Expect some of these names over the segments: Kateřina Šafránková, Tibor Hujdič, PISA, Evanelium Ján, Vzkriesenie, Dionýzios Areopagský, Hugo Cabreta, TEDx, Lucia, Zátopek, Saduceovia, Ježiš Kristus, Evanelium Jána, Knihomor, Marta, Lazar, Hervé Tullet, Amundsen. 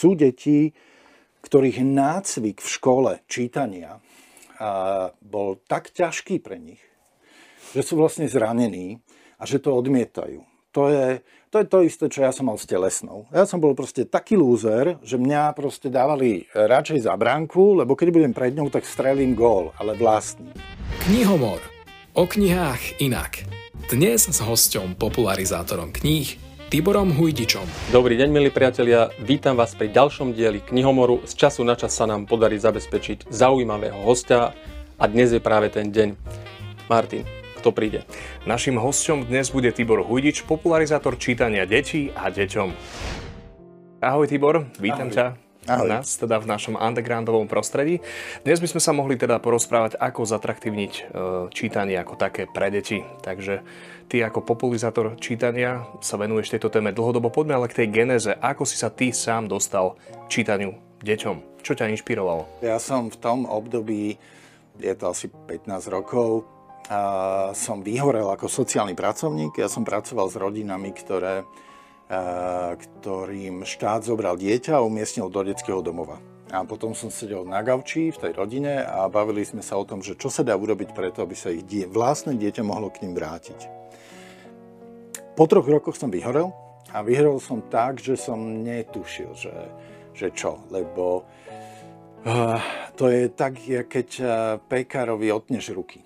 sú deti, ktorých nácvik v škole čítania bol tak ťažký pre nich, že sú vlastne zranení a že to odmietajú. To je to isté, čo ja som mal s telesnou. Ja som bol proste taký lúzer, že mňa proste dávali radšej za bránku, lebo keď budem pred ňou, tak strelím gól, ale vlastný. Knihomor. O knihách inak. Dnes s hosťom, popularizátorom kníh, Tiborom Hujdičom. Dobrý deň, milí priatelia. Vítam vás pri ďalšom dieli Knihomoru. Z času na čas sa nám podarí zabezpečiť zaujímavého hostia a dnes je práve ten deň. Martin, kto príde? Naším hosťom dnes bude Tibor Hujdič, popularizátor čítania detí a deťom. Ahoj Tibor, vítam ťa. Nás, teda v našom undergroundovom prostredí. Dnes by sme sa mohli teda porozprávať, ako zatraktívniť čítanie ako také pre deti. Takže ty ako popularizátor čítania sa venuješ tejto téme dlhodobo. Poďme ale k tej genéze. Ako si sa ty sám dostal k čítaniu deťom? Čo ťa inšpirovalo? Ja som v tom období, je to asi 15 rokov, a som vyhorel ako sociálny pracovník. Ja som pracoval s rodinami, ktorým štát zobral dieťa a umiestnil do detského domova. A potom som sedel na gauči v tej rodine a bavili sme sa o tom, že čo sa dá urobiť preto, aby sa ich vlastné dieťa mohlo k nim vrátiť. Po 3 rokoch som vyhorel a vyhorel som tak, že som netušil, že čo, lebo to je tak, keď pekárovi otneš ruky,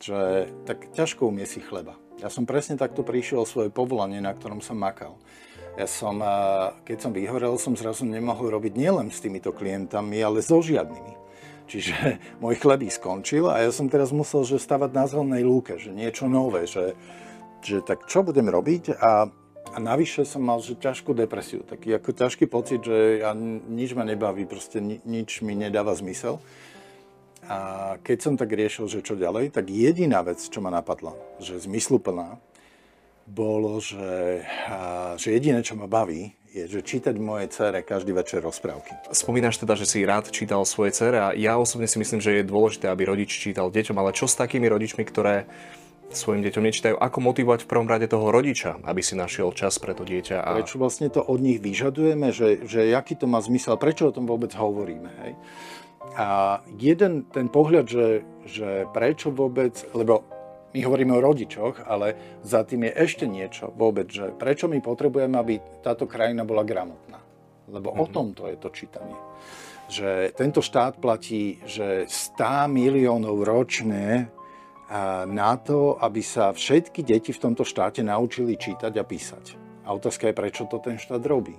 že tak ťažko umie si chleba. Ja som presne takto prišiel o svoje povolanie, na ktorom som makal. Ja som, keď som vyhorel, som zrazu nemohol robiť nielen s týmito klientami, ale so žiadnymi. Čiže môj chlebík skončil a ja som teraz musel stavať na zelenej lúke, že niečo nové, že tak čo budem robiť a navyše som mal ťažkú depresiu, taký ako ťažký pocit, že ja, nič ma nebaví, proste nič mi nedáva zmysel. A keď som tak riešil, že čo ďalej, tak jediná vec, čo ma napadla, že zmysluplná, bolo, že jediné, čo ma baví, je, že čítať mojej dcére každý večer rozprávky. Spomínaš teda, že si rád čítal svoje dcére a ja osobne si myslím, že je dôležité, aby rodič čítal deťom, ale čo s takými rodičmi, ktoré svojim deťom nečítajú? Ako motivovať v prvom rade toho rodiča, aby si našiel čas pre to dieťa? A prečo vlastne to od nich vyžadujeme, že aký to má zmysel, prečo o tom vôbec hovoríme, hej? A jeden ten pohľad, že prečo vôbec, lebo my hovoríme o rodičoch, ale za tým je ešte niečo vôbec, že prečo my potrebujeme, aby táto krajina bola gramotná. Lebo o tomto je to čítanie. Že tento štát platí, že 100 miliónov ročne na to, aby sa všetky deti v tomto štáte naučili čítať a písať. A otázka je, prečo to ten štát robí.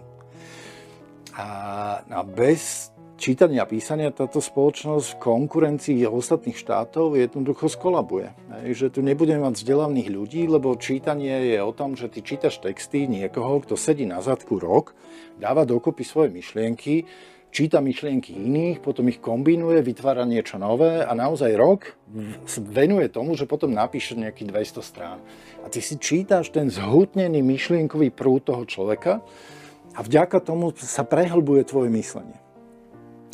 A bez čítania a písania táto spoločnosť v konkurencii ostatných štátov jednoducho skolabuje. Že tu nebudeme mať vzdelaných ľudí, lebo čítanie je o tom, že ty čítaš texty niekoho, kto sedí na zadku rok, dáva dokopy svoje myšlienky, číta myšlienky iných, potom ich kombinuje, vytvára niečo nové a naozaj rok venuje tomu, že potom napíše nejakých 200 strán. A ty si čítaš ten zhutnený myšlienkový prúd toho človeka a vďaka tomu sa prehlbuje tvoje myslenie.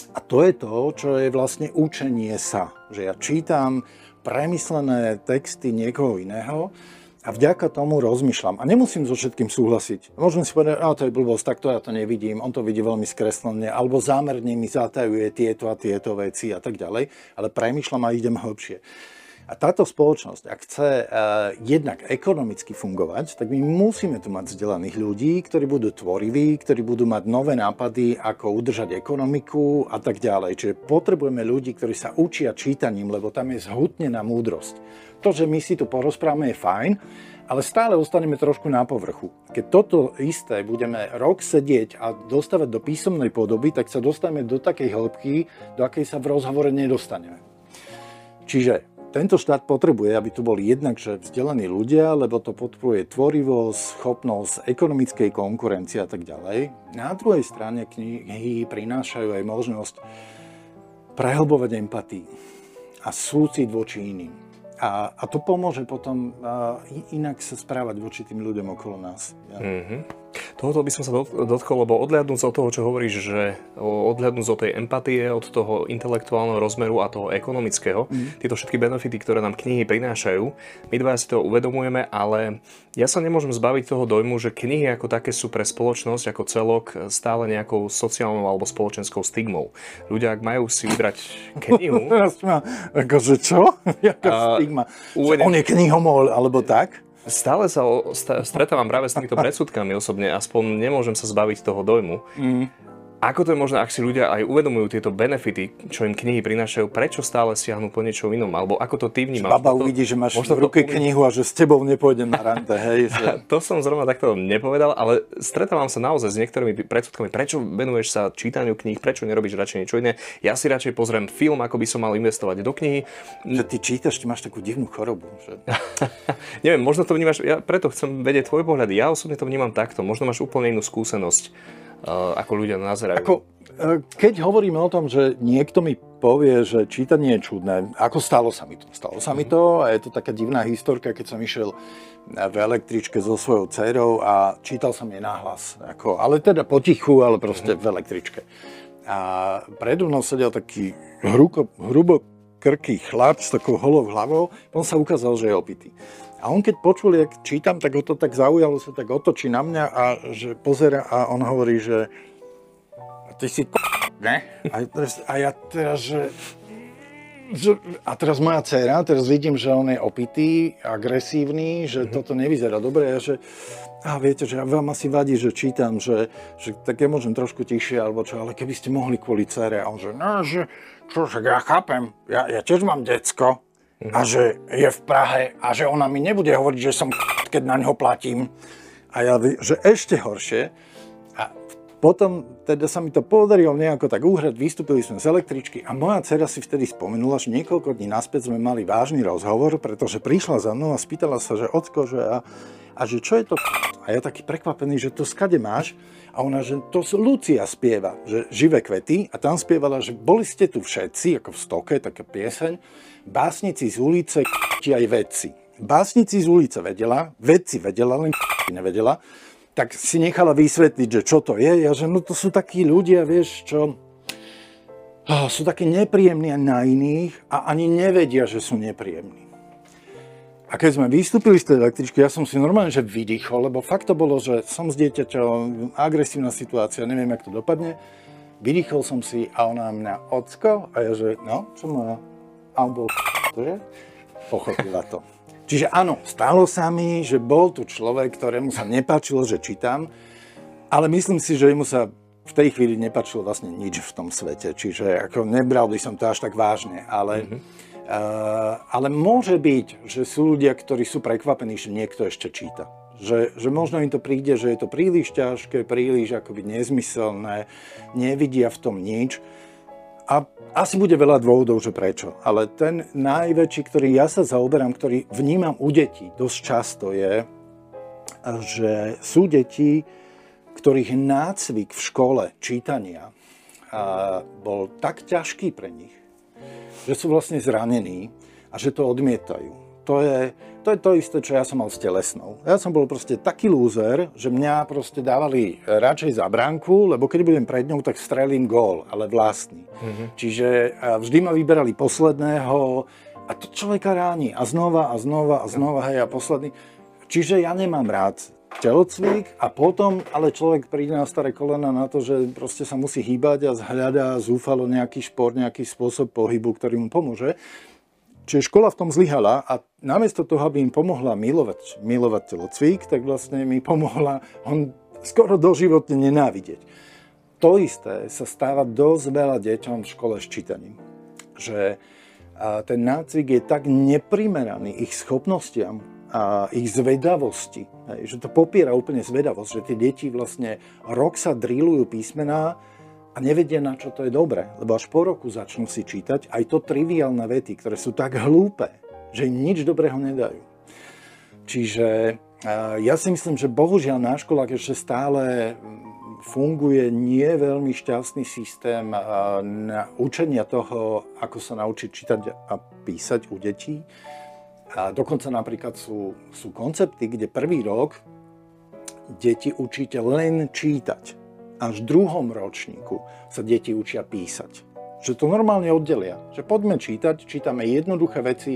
A to je to, čo je vlastne učenie sa. Že ja čítam premyslené texty niekoho iného a vďaka tomu rozmýšľam. A nemusím so všetkým súhlasiť. Môžem si povedať, to je blbosť, takto ja to nevidím, on to vidí veľmi skreslenie, alebo zámerne mi zatajuje tieto a tieto veci a tak ďalej. Ale premýšľam a idem hlbšie. A táto spoločnosť, ak chce jednak ekonomicky fungovať, tak my musíme tu mať vzdelaných ľudí, ktorí budú tvoriví, ktorí budú mať nové nápady, ako udržať ekonomiku a tak ďalej. Čiže potrebujeme ľudí, ktorí sa učia čítaním, lebo tam je zhutnená múdrosť. To, že my si tu porozprávame, je fajn, ale stále ostaneme trošku na povrchu. Keď toto isté budeme rok sedieť a dostávať do písomnej podoby, tak sa dostaneme do takej hĺbky, do akej sa v rozhovore nedostaneme. Čiže tento štát potrebuje, aby tu boli jednakže vzdelaní ľudia, lebo to podporuje tvorivosť, schopnosť ekonomickej konkurencie a tak ďalej. Na druhej strane knihy prinášajú aj možnosť prehlbovať empatii a súcit voči iným. A to pomôže potom inak sa správať voči tým ľuďom okolo nás. Ja? Tohoto by som sa dotkol, lebo odhľadnúť od toho, čo hovoríš, že odhľadnúť od tej empatie, od toho intelektuálneho rozmeru a toho ekonomického, tieto všetky benefity, ktoré nám knihy prinášajú, my dva si to uvedomujeme, ale ja sa nemôžem zbaviť toho dojmu, že knihy ako také sú pre spoločnosť ako celok stále nejakou sociálnou alebo spoločenskou stigmou. Ľudia, ak majú si vybrať knihu... Akože čo? Jaká stigma? On je knihomol, alebo tak? Stále sa stretávam práve s týmito predsudkami osobne, aspoň nemôžem sa zbaviť toho dojmu. Ako to je možné, ak si ľudia aj uvedomujú tieto benefity, čo im knihy prinášajú, prečo stále siahnu po niečom inom? Alebo ako to ty vnímaš? Baba uvidí, že máš v ruke knihu a že s tebou nepôjdem na rande, hej? To som zrovna takto nepovedal, ale stretávam sa naozaj s niektorými predsudkami. Prečo venuješ sa čítaniu kníh? Prečo nerobíš radšej niečo iné? Ja si radšej pozriem film, ako by som mal investovať do knihy. Že ty čítaš, ty máš takú divnú chorobu. Že... Neviem, možno to vnímaš, ja preto chcem vedieť tvoj pohľad. Ja osobne to vnímam takto. Možno máš úplne inú skúsenosť, ako ľudia nazerajú. Ako, keď hovoríme o tom, že niekto mi povie, že čítanie je čudné, ako stalo sa mi to? Stalo sa mi to a je to taká divná historka, keď som išiel v električke so svojou dcerou a čítal som jej nahlas. Ako, ale teda potichu, ale proste v električke. A predo mnou sedel taký hrubokrký chlap s takou holou hlavou. On sa ukázal, že je opitý. A on keď počul, jak čítam, tak ho to tak zaujalo, sa tak otočí na mňa a že pozera a on hovorí, že ty si ne? A ja teraz, že... A teraz moja dcera, teraz vidím, že on je opitý, agresívny, že toto nevyzerá dobre. A viete, že vám asi vadí, že čítam, že tak ja môžem trošku tichšie, alebo čo, ale keby ste mohli kvôli dcere. A on že, no, že čo, že ja chápem, ja tiež mám decko. A že je v Prahe a že ona mi nebude hovoriť, že som keď na ňo platím. A ja, že ešte horšie. A potom teda sa mi to podarilo nejako tak uhrať, vystúpili sme z električky a moja dcera si vtedy spomenula, že niekoľko dní naspäť sme mali vážny rozhovor, pretože prišla za mnou a spýtala sa, že odko, že a že čo je to a ja taký prekvapený, že to skade máš a ona, že to Lucia spieva, že Živé kvety a tam spievala, že boli ste tu všetci, ako v stoke, taká pieseň, básnici z ulice, k***ti aj vedci. Básnici z ulice vedela, vedci vedela, len k***ti nevedela, tak si nechala vysvetliť, že čo to je. Ja, že no to sú takí ľudia, vieš, čo sú takí nepríjemní na iných a ani nevedia, že sú nepríjemní. A keď sme vystúpili z tej električky, ja som si normálne, že vydýchol, lebo fakt to bolo, že som s dieťaťom, agresívna situácia, neviem, jak to dopadne. Vydýchol som si a ona mňa ocko a ja, že no, čo má... A on bol že? Pochopila to. Čiže áno, stalo sa mi, že bol tu človek, ktorému sa nepáčilo, že čítam, ale myslím si, že mu sa v tej chvíli nepáčilo vlastne nič v tom svete. Čiže ako nebral by som to až tak vážne, ale, ale môže byť, že sú ľudia, ktorí sú prekvapení, že niekto ešte číta. Že možno im to príde, že je to príliš ťažké, príliš akoby nezmyselné, nevidia v tom nič. A asi bude veľa dôvodov, že prečo. Ale ten najväčší, ktorý ja sa zaoberám, ktorý vnímam u detí dosť často je, že sú deti, ktorých nácvik v škole čítania bol tak ťažký pre nich, že sú vlastne zranení a že to odmietajú. To je to isté, čo ja som mal s telesnou. Ja som bol proste taký lúzer, že mňa proste dávali radšej za bránku, lebo keď budem pred ňou, tak strelím gól, ale vlastný. Čiže vždy ma vyberali posledného a to človeka ráni. A znova, a znova, a znova, hej, a posledný. Čiže ja nemám rád telocvik a potom, ale človek príde na staré kolena na to, že proste sa musí hýbať a hľadá zúfalo nejaký šport, nejaký spôsob pohybu, ktorý mu pomôže. Čiže škola v tom zlyhala a namiesto toho, aby im pomohla milovať telocvik, tak vlastne mi pomohla on skoro doživotne nenávidieť. To isté sa stáva dosť veľa deťom v škole s čítaním. Že ten nácvik je tak neprimeraný ich schopnostiam a ich zvedavosti, že to popiera úplne zvedavosť, že tie deti vlastne rok sa drillujú písmená, a nevedia, na čo to je dobré, lebo až po roku začnú si čítať aj to triviálne vety, ktoré sú tak hlúpe, že im nič dobrého nedajú. Čiže ja si myslím, že bohužiaľ na školách ešte stále funguje nie veľmi šťastný systém učenia toho, ako sa naučiť čítať a písať u detí. A dokonca napríklad sú koncepty, kde prvý rok deti učíte len čítať. Až v druhom ročníku sa deti učia písať. Že to normálne oddelia. Že poďme čítať, čítame jednoduché veci,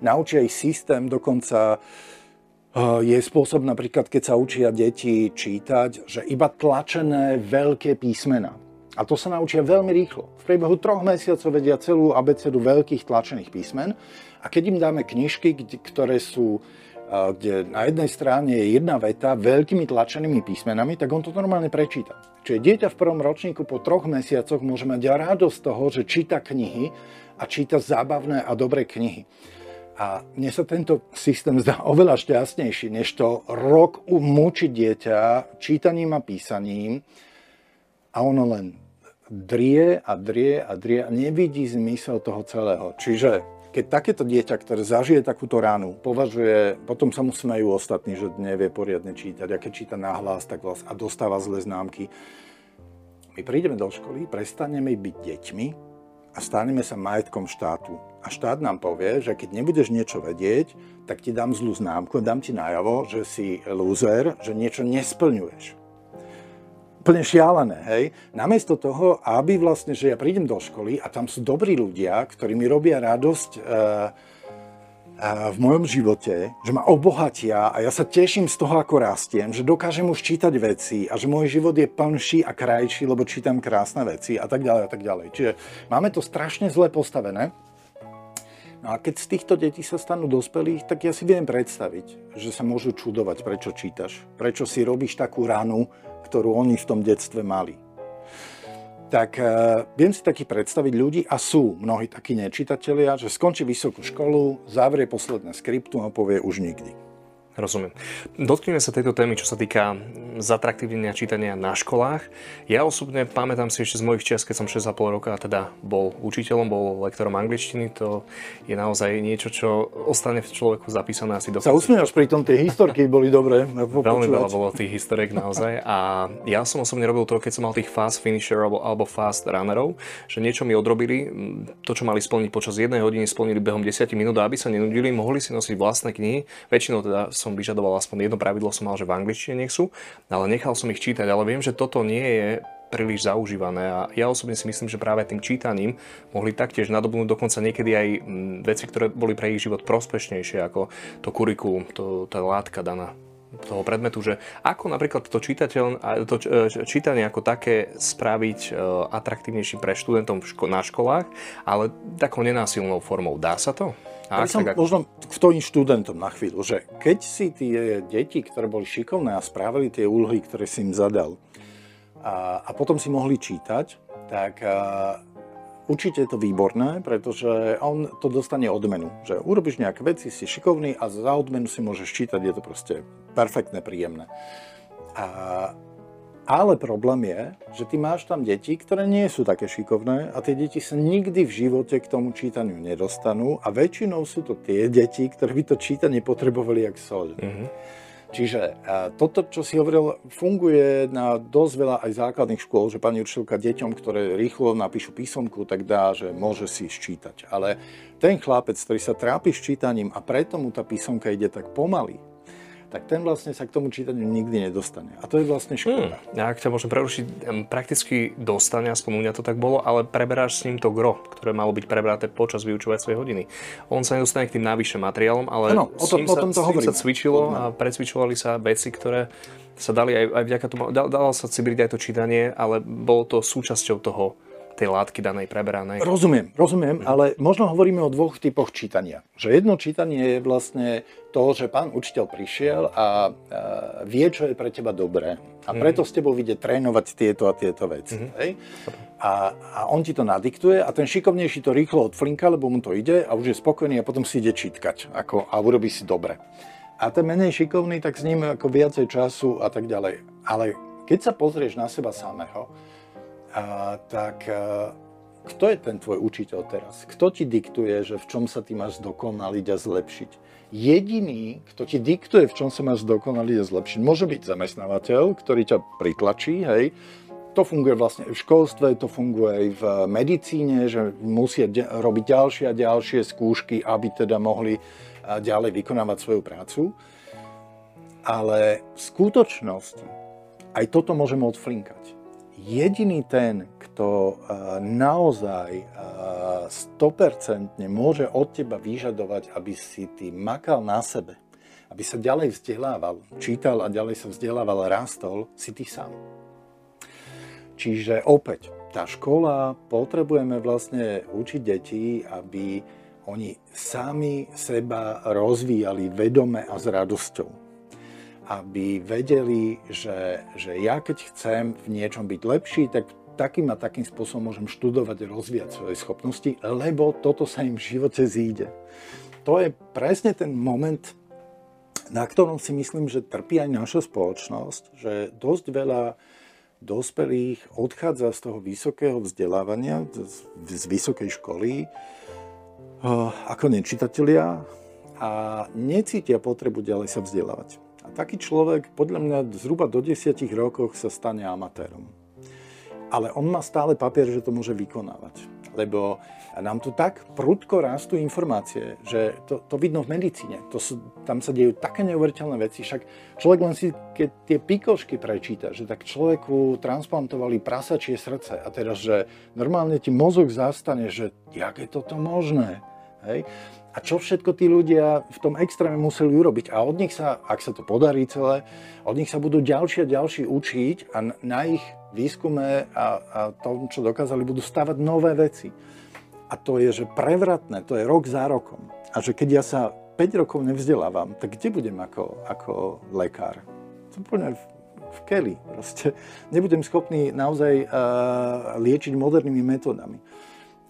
naučia ich systém, dokonca je spôsob napríklad, keď sa učia deti čítať, že iba tlačené veľké písmená. A to sa naučia veľmi rýchlo. V priebehu 3 mesiacov vedia celú abecedu veľkých tlačených písmen. A keď im dáme knižky, ktoré sú, kde na jednej strane je jedna veta veľkými tlačenými písmenami, tak on to normálne prečíta. Čiže dieťa v prvom ročníku po 3 mesiacoch môže mať radosť toho, že číta knihy a číta zábavné a dobré knihy. A mne sa tento systém zdá oveľa šťastnejší, než to rok umúčiť dieťa čítaním a písaním. A ono len drie a nevidí zmysel toho celého. Čiže keď takéto dieťa, ktoré zažije takúto ránu, považuje, potom sa mu smejú ostatní, že nevie poriadne čítať, a keď číta nahlas, tak a dostáva zlé známky. My prídeme do školy, prestaneme byť deťmi a staneme sa majetkom štátu. A štát nám povie, že keď nebudeš niečo vedieť, tak ti dám zlú známku, dám ti najavo, že si lúzer, že niečo nesplňuješ. Úplne šialené, hej? Namiesto toho, aby vlastne, že ja prídem do školy a tam sú dobrí ľudia, ktorí mi robia radosť v mojom živote, že ma obohatia a ja sa teším z toho, ako rastiem, že dokážem už čítať veci a že môj život je plnší a krajší, lebo čítam krásne veci a tak ďalej a tak ďalej. Čiže máme to strašne zle postavené. No a keď z týchto detí sa stanú dospelých, tak ja si viem predstaviť, že sa môžu čudovať, prečo čítaš, prečo si robíš takú ranu, ktorú oni v tom detstve mali. Tak viem si taký predstaviť ľudí, a sú mnohí takí nečitatelia, že skončí vysokú školu, zavrie posledné skriptum a povie už nikdy. Rozumiem. Dotkneme sa tejto témy, čo sa týka zatraktívnenia čítania na školách. Ja osobne pamätám si ešte z mojich čias, keď som 6,5 roka teda bol učiteľom, bol lektorom angličtiny. To je naozaj niečo, čo ostane v človeku zapísané asi do konca. Sa usmievaš pri tom, tie historky boli dobré. Veľmi veľa bolo tých historiek naozaj. A ja som osobne robil to, keď som mal tých fast finisherov alebo fast runnerov, že niečo mi odrobili, to, čo mali splniť počas 1 hodiny, splnili behom 10 minút, aby sa nenudili, mohli si nosiť vlastné knihy. Väčšinou teda som vyžadoval aspoň jedno pravidlo, som mal, že v angličtine nech sú, ale nechal som ich čítať, ale viem, že toto nie je príliš zaužívané a ja osobne si myslím, že práve tým čítaním mohli taktiež nadobudnúť dokonca niekedy aj veci, ktoré boli pre ich život prospešnejšie ako to kurikulum, tá látka daná toho predmetu, že ako napríklad to čítanie ako také spraviť atraktívnejším pre študentov na školách, ale takou nenásilnou formou. Dá sa to? Ja by som možno k tým študentom na chvíľu, že keď si tie deti, ktoré boli šikovné a správali tie úlohy, ktoré si im zadal, a potom si mohli čítať, tak určite je to výborné, pretože on to dostane odmenu. Že urobíš nejaké veci, si šikovný a za odmenu si môžeš čítať, je to proste perfektné, príjemné. Ale problém je, že ty máš tam deti, ktoré nie sú také šikovné a tie deti sa nikdy v živote k tomu čítaniu nedostanú a väčšinou sú to tie deti, ktoré by to čítanie potrebovali jak soľ. Mm-hmm. Čiže toto, čo si hovoril, funguje na dosť veľa aj základných škôl, že pani učiteľka deťom, ktoré rýchlo napíšu písomku, tak dá, že môže si čítať. Ale ten chlapec, ktorý sa trápi s čítaním a preto mu tá písomka ide tak pomaly, tak ten vlastne sa k tomu čítaniu nikdy nedostane. A to je vlastne škoda. Ak ťa môžem prerušiť, prakticky dostane, aspoň u mňa to tak bolo, ale preberáš s ním to gro, ktoré malo byť prebraté počas vyučovacej hodiny. On sa nedostane k tým navyše materiálom, ale ano, s ním sa cvičilo a precvičovali sa veci, ktoré sa dali aj vďaka tomu. Dalo sa cibriť aj to čítanie, ale bolo to súčasťou toho, tej látky danej preberanej. Rozumiem, ale možno hovoríme o 2 typoch čítania. Že jedno čítanie je vlastne to, že pán učiteľ prišiel a vie, čo je pre teba dobré. A preto s tebou ide trénovať tieto a tieto veci. A on ti to nadiktuje a ten šikovnejší to rýchlo odflinka, lebo mu to ide a už je spokojný a potom si ide čítkať a urobí si dobre. A ten menej šikovný, tak s ním ako viacej času a tak ďalej. Ale keď sa pozrieš na seba samého, kto je ten tvoj učiteľ teraz? Kto ti diktuje, že v čom sa ty máš zdokonaliť a zlepšiť? Jediný, kto ti diktuje, v čom sa máš zdokonaliť a zlepšiť, môže byť zamestnávateľ, ktorý ťa pritlačí, hej. To funguje vlastne v školstve, to funguje aj v medicíne, že musia robiť ďalšie a ďalšie skúšky, aby teda mohli ďalej vykonávať svoju prácu. Ale v skutočnosti aj toto môžeme odflinkať. Jediný ten, kto naozaj 100% môže od teba vyžadovať, aby si ty makal na sebe, aby sa ďalej vzdelával, čítal a ďalej sa vzdelával a rástol, si ty sám. Čiže opäť, tá škola, potrebujeme vlastne učiť deti, aby oni sami seba rozvíjali vedome a s radosťou. Aby vedeli, že ja keď chcem v niečom byť lepší, tak takým a takým spôsobom môžem študovať a rozvíjať svoje schopnosti, lebo toto sa im v živote zíde. To je presne ten moment, na ktorom si myslím, že trpí aj naša spoločnosť, že dosť veľa dospelých odchádza z toho vysokého vzdelávania, z vysokej školy, ako nečitatelia a necítia potrebu ďalej sa vzdelávať. A taký človek, podľa mňa, zhruba do 10 rokov sa stane amatérom. Ale on má stále papier, že to môže vykonávať. Lebo nám tu tak prudko rastú informácie, že to vidno v medicíne. Tam sa dejú také neuveriteľné veci. Však človek len si, keď tie pikošky prečíta, že tak človeku transplantovali prasačie srdce a teraz, že normálne ti mozog zastane, že jak je toto možné? Hej? A čo všetko tí ľudia v tom extréme museli urobiť. A od nich sa, ak sa to podarí celé, od nich sa budú ďalší a ďalší učiť a na ich výskume a tom, čo dokázali, budú stavať nové veci. A to je, že prevratné, to je rok za rokom. A že keď ja sa 5 rokov nevzdelávam, tak kde budem ako lekár? To úplne v keli. Proste nebudem schopný naozaj liečiť modernými metodami.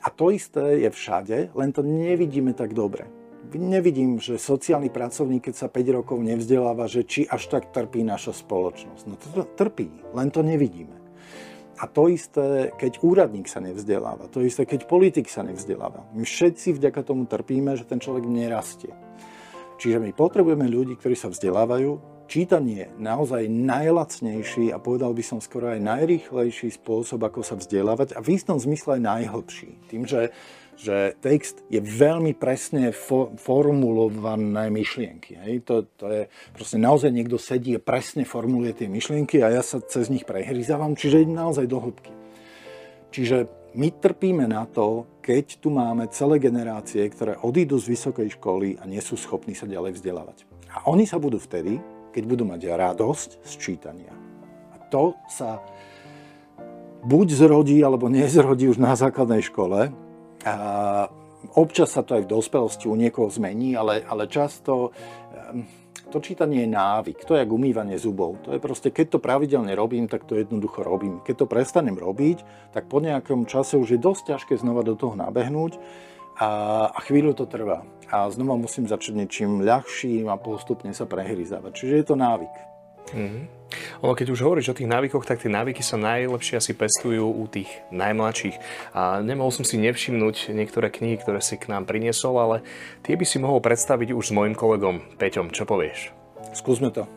A to isté je všade, len to nevidíme tak dobre. Nevidím, že sociálny pracovník, keď sa 5 rokov nevzdeláva, že či až tak trpí naša spoločnosť. No to trpí, len to nevidíme. A to isté, keď úradník sa nevzdeláva, to isté, keď politik sa nevzdeláva. My všetci vďaka tomu trpíme, že ten človek nerastie. Čiže my potrebujeme ľudí, ktorí sa vzdelávajú. Čítanie je naozaj najlacnejší a povedal by som skoro aj najrýchlejší spôsob, ako sa vzdelávať a v istom zmysle aj najhlbší. Tým, že text je veľmi presne formulované myšlienky. Hej? To je proste naozaj niekto sedí a presne formuluje tie myšlienky a ja sa cez nich prehryzávam, čiže idem naozaj do hĺbky. Čiže my trpíme na to, keď tu máme celé generácie, ktoré odídu z vysokej školy a nie sú schopní sa ďalej vzdelávať. A oni sa budú vtedy, keď budú mať radosť z čítania. A to sa buď zrodí, alebo nezrodí už na základnej škole. A občas sa to aj v dospelosti u niekoho zmení, ale často to čítanie je návyk, to je ako umývanie zubov. To je proste, keď to pravidelne robím, tak to jednoducho robím. Keď to prestanem robiť, tak po nejakom čase už je dosť ťažké znova do toho nabehnúť a chvíľu to trvá. A znova musím začať niečím ľahším a postupne sa prehryzávať. Čiže je to návyk. Mm-hmm. Ono, keď už hovoríš o tých návykoch, tak tie návyky sa najlepšie asi pestujú u tých najmladších. A nemohol som si nevšimnúť niektoré knihy, ktoré si k nám priniesol, ale tie by si mohol predstaviť už s mojim kolegom Peťom. Čo povieš? Skúsme to.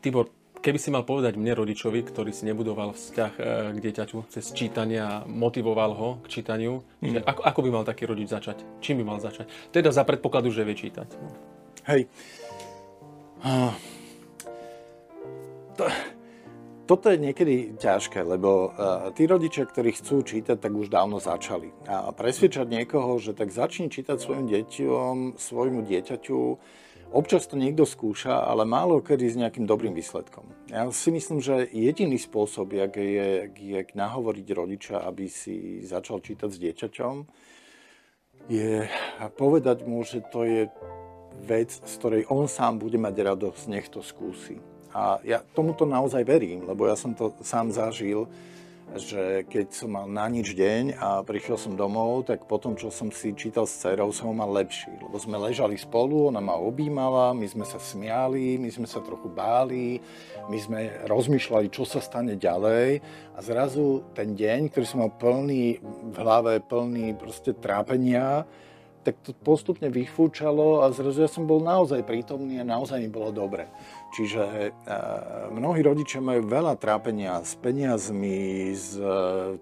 Tibor, keby si mal povedať mne rodičovi, ktorý si nebudoval vzťah k dieťaťu cez čítanie a motivoval ho k čítaniu, ako by mal taký rodič začať? Čím by mal začať? Teda za predpokladu, že vie čítať. Hej. Toto je niekedy ťažké, lebo tí rodičia, ktorí chcú čítať, tak už dávno začali. A presvedčať niekoho, že tak začni čítať svojmu dieťaťu, občas to niekto skúša, ale málo kedy s nejakým dobrým výsledkom. Ja si myslím, že jediný spôsob, jak nahovoriť rodiča, aby si začal čítať s dieťaťom, je povedať mu, že to je vec, z ktorej on sám bude mať radosť, nech to skúsi. A ja tomuto naozaj verím, lebo ja som to sám zažil, že keď som mal na nič deň a prišiel som domov, tak potom, čo som si čítal s dcerou, som ho mal lepší. Lebo sme ležali spolu, ona ma objímala, my sme sa smiali, my sme sa trochu báli, my sme rozmýšľali, čo sa stane ďalej. A zrazu ten deň, ktorý som mal plný v hlave, plný proste trápenia, tak to postupne vyfúčalo a zrazu ja som bol naozaj prítomný a naozaj mi bolo dobre. Čiže mnohí rodičia majú veľa trápenia s peniazmi, s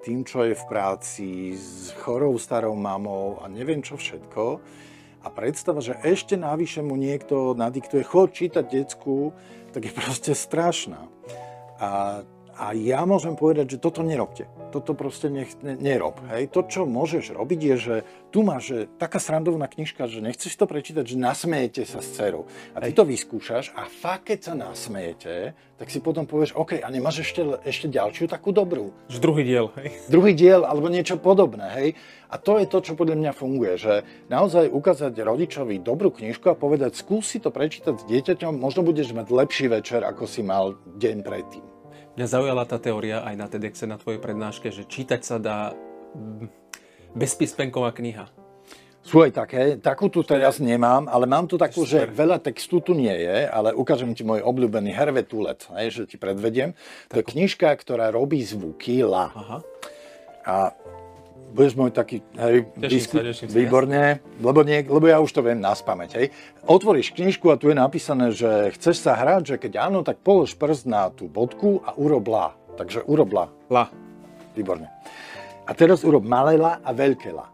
tým, čo je v práci, s chorou starou mamou a neviem čo všetko. A A predstava, že ešte navyše mu niekto nadiktuje, chod čítať decku, tak je proste strašná. A ja môžem povedať, že toto nerobte. Toto proste nerob. Hej. To, čo môžeš robiť, je, že tu máš že taká srandovná knižka, že nechceš to prečítať, že nasmejete sa s dcerou. A ty to vyskúšaš a fakt, keď sa nasmejete, tak si potom povieš, OK, a nemáš ešte ďalšiu takú dobrú. Že druhý diel, hej. Druhý diel alebo niečo podobné, hej. A to je to, čo podľa mňa funguje, že naozaj ukázať rodičovi dobrú knižku a povedať, skúsi to prečítať s dieťaťom, možno budeš mať lepší večer, ako si mal deň predtým. Mňa zaujala tá teória aj na TEDxe, na tvojej prednáške, že čítať sa dá bezpísmenková kniha. Súhaj, takú tu teraz nemám, ale mám tu takú, že veľa textu tu nie je, ale ukážem ti môj obľúbený Hervé Tullet, že ti predvediem. To je knižka, ktorá robí zvuky la. Aha. A budeš môj taký, hej, výborne, lebo ja už to viem naspamäť, hej. Otvoríš knižku a tu je napísané, že chceš sa hrať, že keď áno, tak polož prst na tú bodku a urob la. Takže urob la. La. Výborne. A teraz urob malé la a veľké la.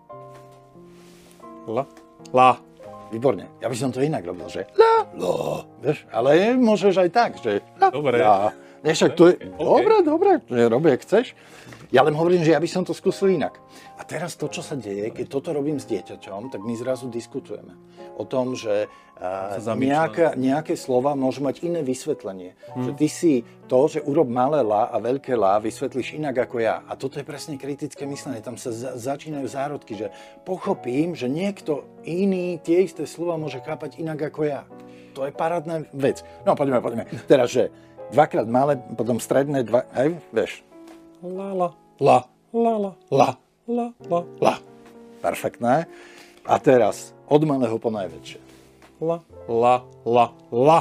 La. La. Výborne. Ja by som to inak robil, že la, la. Vieš, ale môžeš aj tak, že la, dobre. La. Však to je... Okay. Dobre, rob, jak chceš. Ja len hovorím, že ja by som to skúsil inak. A teraz to, čo sa deje, keď toto robím s dieťaťom, tak my zrazu diskutujeme o tom, že nejaké slova môžu mať iné vysvetlenie. Že ty si to, že urob malé la a veľké la, vysvetlíš inak ako ja. A toto je presne kritické myslenie. Tam sa začínajú zárodky, že pochopím, že niekto iný tie isté slova môže chápať inak ako ja. To je parádna vec. No, poďme. Teraz, že... Dvakrát malé, potom stredné, dva... Hej, vieš. La, la, la, la, la, la, la, la, la. Perfektné. A teraz od malého po najväčšie. La, la, la, la.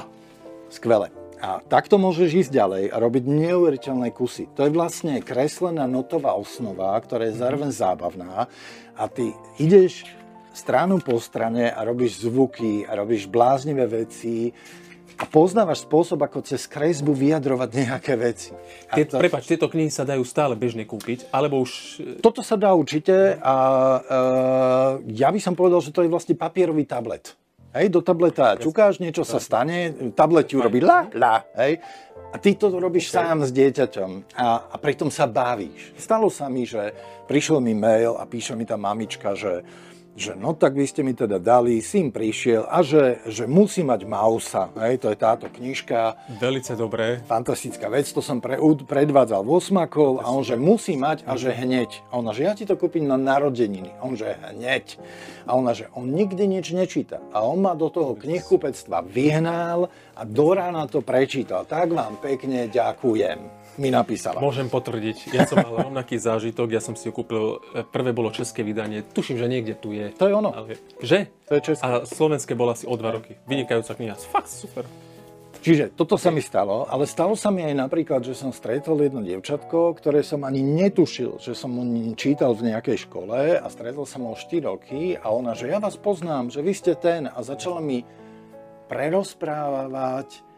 Skvelé. A takto môžeš ísť ďalej a robiť neuveriteľné kusy. To je vlastne kreslená notová osnova, ktorá je zároveň zábavná. A ty ideš stranu po strane a robíš zvuky a robíš bláznivé veci. A poznávaš spôsob, ako cez kresbu vyjadrovať nejaké veci. Prepáč, tieto knihy sa dajú stále bežne kúpiť, alebo už... Toto sa dá určite a ja by som povedal, že to je vlastne papierový tablet. Hej, do tableta čukáš, niečo sa stane, tablet ju robí la, la, hej. A ty to robíš sám s dieťaťom a pritom sa bavíš. Stalo sa mi, že prišiel mi mail a píše mi tá mamička, že no tak vy ste mi teda dali, syn prišiel a že musí mať Mausa. Hej, to je táto knižka. Velice dobré. Fantastická vec, to som predvádzal v Osmakov a on, že musí mať a že hneď. A ona, že ja ti to kúpim na narodeniny. On, že hneď. A ona, že on nikdy nič nečíta. A on ma do toho knihkupectva vyhnal a do rána to prečítal. Tak vám pekne ďakujem. Mi napísala. Môžem potvrdiť. Ja som mal rovnaký zážitok. Ja som si ju kúpil, prvé bolo české vydanie. Tuším, že niekde tu je. To je ono. Ale, že? To je české. A slovenské bola asi o 2 roky. Vynikajúca kniha. Fakt super. Čiže toto sa mi stalo, ale stalo sa mi aj napríklad, že som stretol jedno dievčatko, ktoré som ani netušil, že som mu čítal v nejakej škole a stretol som ho 4 roky a ona, že ja vás poznám, že vy ste ten a začala mi prerozprávať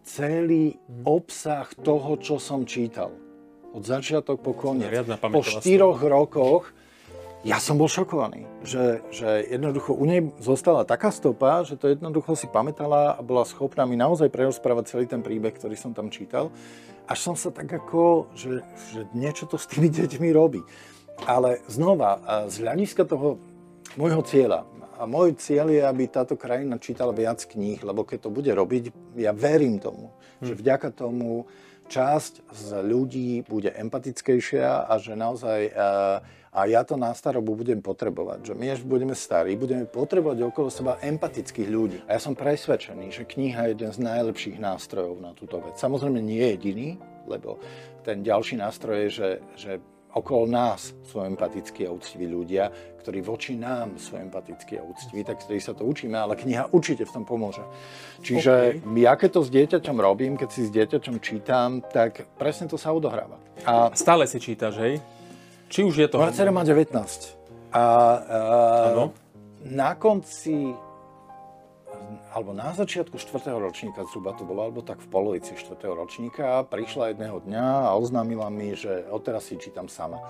celý obsah toho, čo som čítal. Od začiatok po koniec. Po 4 rokoch ja som bol šokovaný, že jednoducho u nej zostala taká stopa, že to jednoducho si pamätala a bola schopná mi naozaj prerozprávať celý ten príbeh, ktorý som tam čítal. Až som sa tak ako, že niečo to s tými deťmi robí. Ale znova, z hľadiska toho môjho cieľa, a môj cieľ je, aby táto krajina čítala viac kníh, lebo keď to bude robiť, ja verím tomu, že vďaka tomu časť z ľudí bude empatickejšia a že naozaj, a ja to na starobu budem potrebovať, že my až budeme starí, budeme potrebovať okolo seba empatických ľudí. A ja som presvedčený, že kniha je jeden z najlepších nástrojov na túto vec. Samozrejme nie je jediný, lebo ten ďalší nástroj je, že okolo nás sú empatickí a úctiví ľudia, ktorí voči nám sú empatickí a úctiví, tak ktorých sa to učíme, ale kniha určite v tom pomôže. Čiže ja keď to s dieťaťom robím, keď si s dieťaťom čítam, tak presne to sa odohráva. A stále si čítaš, hej? Či už je to... Moja dcera má 19. A na konci... alebo na začiatku 4. ročníka, zhruba to bolo, alebo tak v polovici 4. ročníka, prišla jedného dňa a oznámila mi, že odteraz si čítam sama.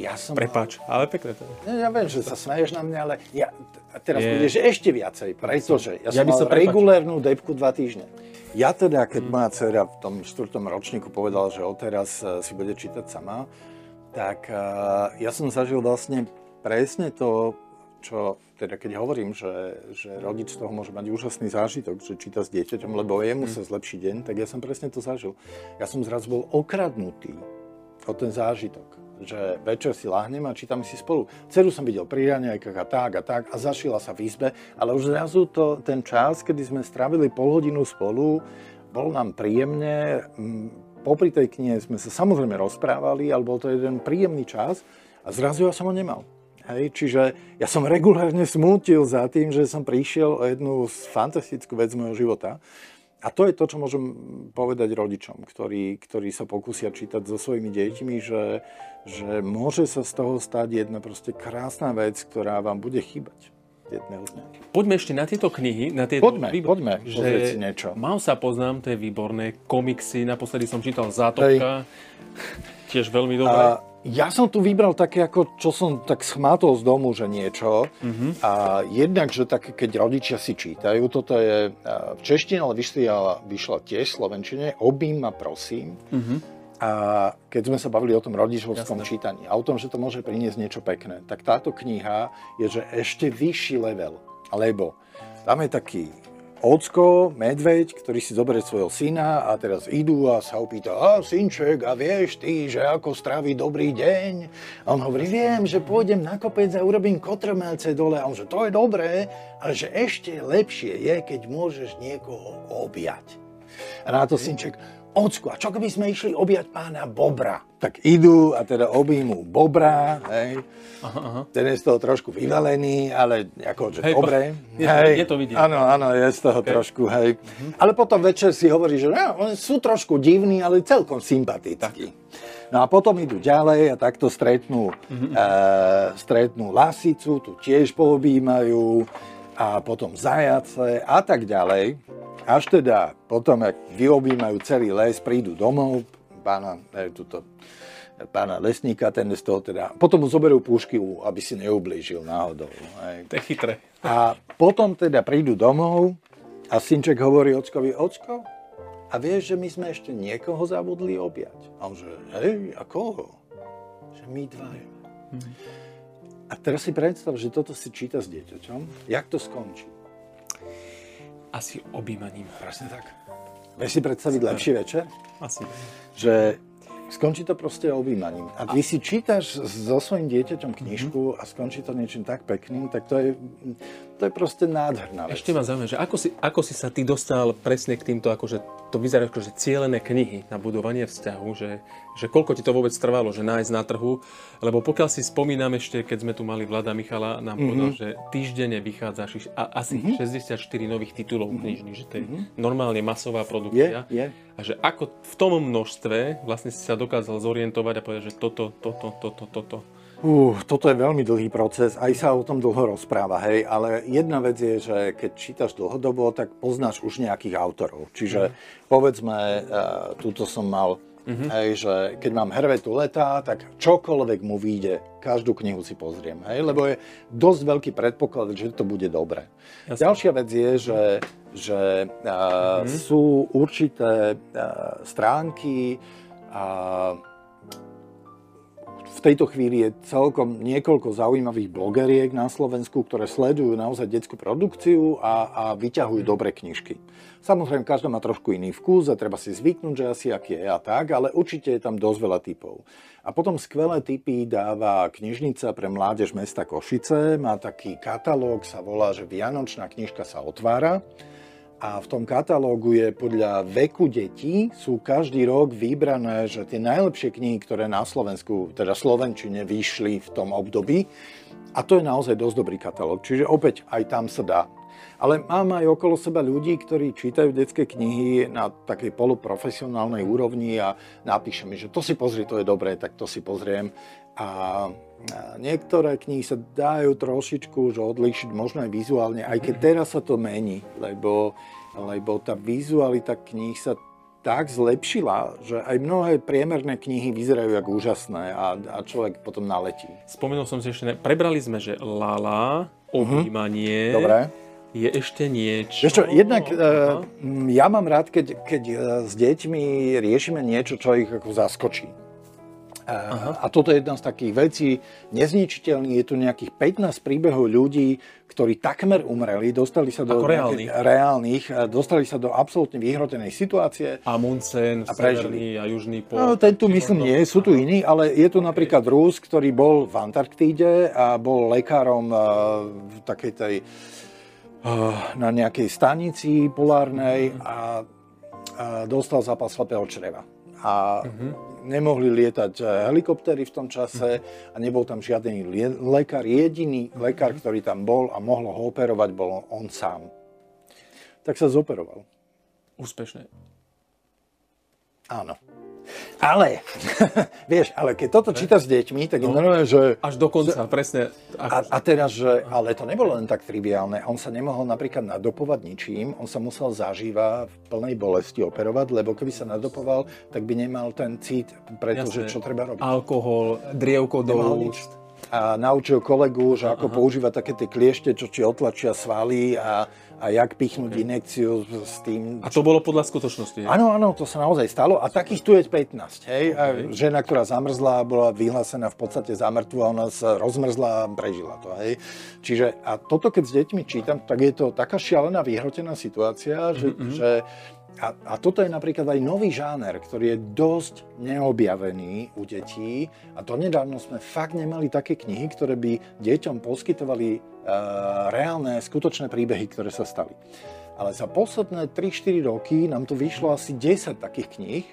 Ja som... Prepáč, ale pekné to je. Ja viem, že sa smeješ na mňa, ale ja... teraz budeš ešte viacej, pretože ja som mal regulérnu debku 2 týždne. Ja teda, keď moja dcera v tom 4. ročníku povedala, že odteraz si bude čítať sama, tak ja som zažil vlastne presne to, čo teda keď hovorím, že rodič z toho môže mať úžasný zážitok, že číta s dieťaťom, lebo jemu sa zlepší deň, tak ja som presne to zažil. Ja som zrazu bol okradnutý o ten zážitok, že večer si láhnem a čítame si spolu. Dceru som videl pri raňajkách a tak a zašila sa v izbe, ale už zrazu to, ten čas, kedy sme strávili pol hodinu spolu, bol nám príjemne. Popri tej knihe sme sa samozrejme rozprávali, ale bol to jeden príjemný čas a zrazu ja som ho nemal. Hej, čiže ja som regulárne smútil za tým, že som prišiel o jednu fantastickú vec z mojho života. A to je to, čo môžem povedať rodičom, ktorí sa pokúsia čítať so svojimi deťmi, že môže sa z toho stať jedna proste krásna vec, ktorá vám bude chýbať jedného dňa. Poďme ešte na tieto knihy. Na tieto poďme pozrieť si niečo. Mám sa poznám, to je výborné. Komiksy, naposledy som čítal Zátopka. Tiež veľmi dobré. Ja som tu vybral také, ako čo som tak schmátol z domu, že niečo. A jednak, že tak, keď rodičia si čítajú, toto je v češtine, ale vyšla tiež v slovenčine, Obím ma prosím. A keď sme sa bavili o tom rodičovskom čítaní a o tom, že to môže priniesť niečo pekné, tak táto kniha je, že ešte vyšší level. Lebo tam je taký ocko, medveď, ktorý si zoberie svojho syna a teraz idú a sa ho pýta: "A synček, a vieš ty, že ako strávi dobrý deň?" A on hovorí: "Viem, že pôjdem na kopec a urobím kotrmelce dole." A on, že to je dobré, ale že ešte lepšie je, keď môžeš niekoho objať. A na to synček: "Ocku, a čo keby sme išli objať pána Bobra?" Tak idú a teda objímu Bobra, hej. Ten je z toho trošku vyvalený, ale akože dobre. Je to vidieť. Áno, je z toho trošku, hej. Ale potom večer si hovorí, že oni sú trošku divní, ale celkom sympatickí. No a potom idú ďalej a takto stretnú lasicu, tu tiež poobjímajú a potom zajace a tak ďalej. Až teda potom, ak vyobjímajú celý les, prídu domov, pána lesníka, ten z toho teda... Potom mu zoberú pušky, aby si neublížil náhodou. To je chytré. A potom teda prídu domov a synček hovorí ockovi: "Ocko, a vieš, že my sme ešte niekoho zabudli objať?" A on, že hej, a koho? Že my dvaja. A teraz si predstav, že toto si číta s dieťaťom. Jak to skončí? Asi objímaním. Presne tak. Vieš si predstaviť lepší večer? Asi. Že skončí to proste objímaním. A ty si čítaš so svojím dieťaťom knižku a skončí to niečím tak pekným, tak to je proste nádherná vec. Ešte ma zaujíma, že ako si sa ty dostal presne k týmto, akože to vyzerá akože cielené knihy na budovanie vzťahu, že koľko ti to vôbec trvalo, že nájsť na trhu, lebo pokiaľ si spomínam ešte, keď sme tu mali Vlada Michala, nám povedal, že týždenne vychádzaš asi 64 nových titulov knižných, že to je normálne masová produkcia. Je. A že ako v tom množstve vlastne si sa dokázal zorientovať a povedať, že toto. Toto je veľmi dlhý proces, aj sa o tom dlho rozpráva, hej, ale jedna vec je, že keď čítaš dlhodobo, tak poznáš už nejakých autorov. Čiže povedzme, túto som mal, hej, že keď mám Hervé Tulleta, tak čokoľvek mu vyjde, každú knihu si pozriem, hej, lebo je dosť veľký predpoklad, že to bude dobre. Jasne. Ďalšia vec je, že sú určité stránky a v tejto chvíli je celkom niekoľko zaujímavých blogeriek na Slovensku, ktoré sledujú naozaj detskú produkciu a vyťahujú dobré knižky. Samozrejme, každá má trošku iný vkus a treba si zvyknúť, že asi aký je a tak, ale určite je tam dosť veľa typov. A potom skvelé typy dáva knižnica pre mládež mesta Košice, má taký katalóg, sa volá, že Vianočná knižka sa otvára. A v tom katalógu je podľa veku detí, sú každý rok vybrané, že tie najlepšie knihy, ktoré na Slovensku, teda slovenčine, vyšli v tom období. A to je naozaj dosť dobrý katalóg, čiže opäť aj tam sa dá. Ale mám aj okolo seba ľudí, ktorí čítajú detské knihy na takej poloprofesionálnej úrovni a napíše mi, že to si pozri, to je dobré, tak to si pozriem. A niektoré knihy sa dajú trošičku už odlíšiť, možno aj vizuálne, aj keď teraz sa to mení, lebo tá vizualita kníh sa tak zlepšila, že aj mnohé priemerné knihy vyzerajú ako úžasné a človek potom naletí. Spomenul som si ešte, prebrali sme, že Lala, objímanie, je ešte niečo. Ešte, jednak ja mám rád, keď s deťmi riešime niečo, čo ich ako zaskočí. A toto je jedna z takých vecí nezničiteľných. Je tu nejakých 15 príbehov ľudí, ktorí takmer umreli, dostali sa do reálnych, dostali sa do absolútne vyhrotenej situácie. Amundsen, severný a južný pol. No, ten tu myslím nie, sú tu iní, ale je tu napríklad Rus, ktorý bol v Antarktíde a bol lekárom v takej tej, na nejakej stanici polárnej a dostal zápal slepého čreva. A nemohli lietať helikoptery v tom čase a nebol tam žiadny lekár. Jediný lekár, ktorý tam bol a mohol ho operovať, bol on sám. Tak sa zoperoval. Úspešne. Áno. Ale, vieš, ale keď toto čítaš s deťmi, tak je normálne, že... Až do konca, presne. A teraz, že... Ale to nebolo len tak triviálne. On sa nemohol napríklad nadopovať ničím. On sa musel zažíva v plnej bolesti operovať, lebo keby sa nadopoval, tak by nemal ten cít, pretože čo treba robiť. Alkohol, drievko do úst. A naučil kolegu, že ako používať také tie kliešte, čo ti otlačia svaly a jak pichnúť injekciu s tým. A to bolo podľa skutočnosti? Áno, áno, to sa naozaj stalo. A takých tu je 15, hej. Okay. Žena, ktorá zamrzla, bola vyhlásená v podstate za mŕtvu a ona sa rozmrzla a prežila to, hej. Čiže a toto, keď s deťmi čítam, tak je to taká šialená, vyhrotená situácia, že a toto je napríklad aj nový žáner, ktorý je dosť neobjavený u detí. A donedávno sme fakt nemali také knihy, ktoré by deťom poskytovali reálne, skutočné príbehy, ktoré sa stali. Ale za posledné 3-4 roky nám tu vyšlo asi 10 takých kníh.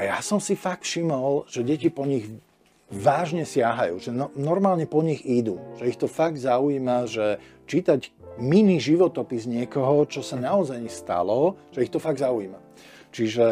A ja som si fakt všimol, že deti po nich vážne siahajú. Že normálne po nich idú. Že ich to fakt zaujíma, že čítať mini životopis niekoho, čo sa naozaj stalo, že ich to fakt zaujíma. Čiže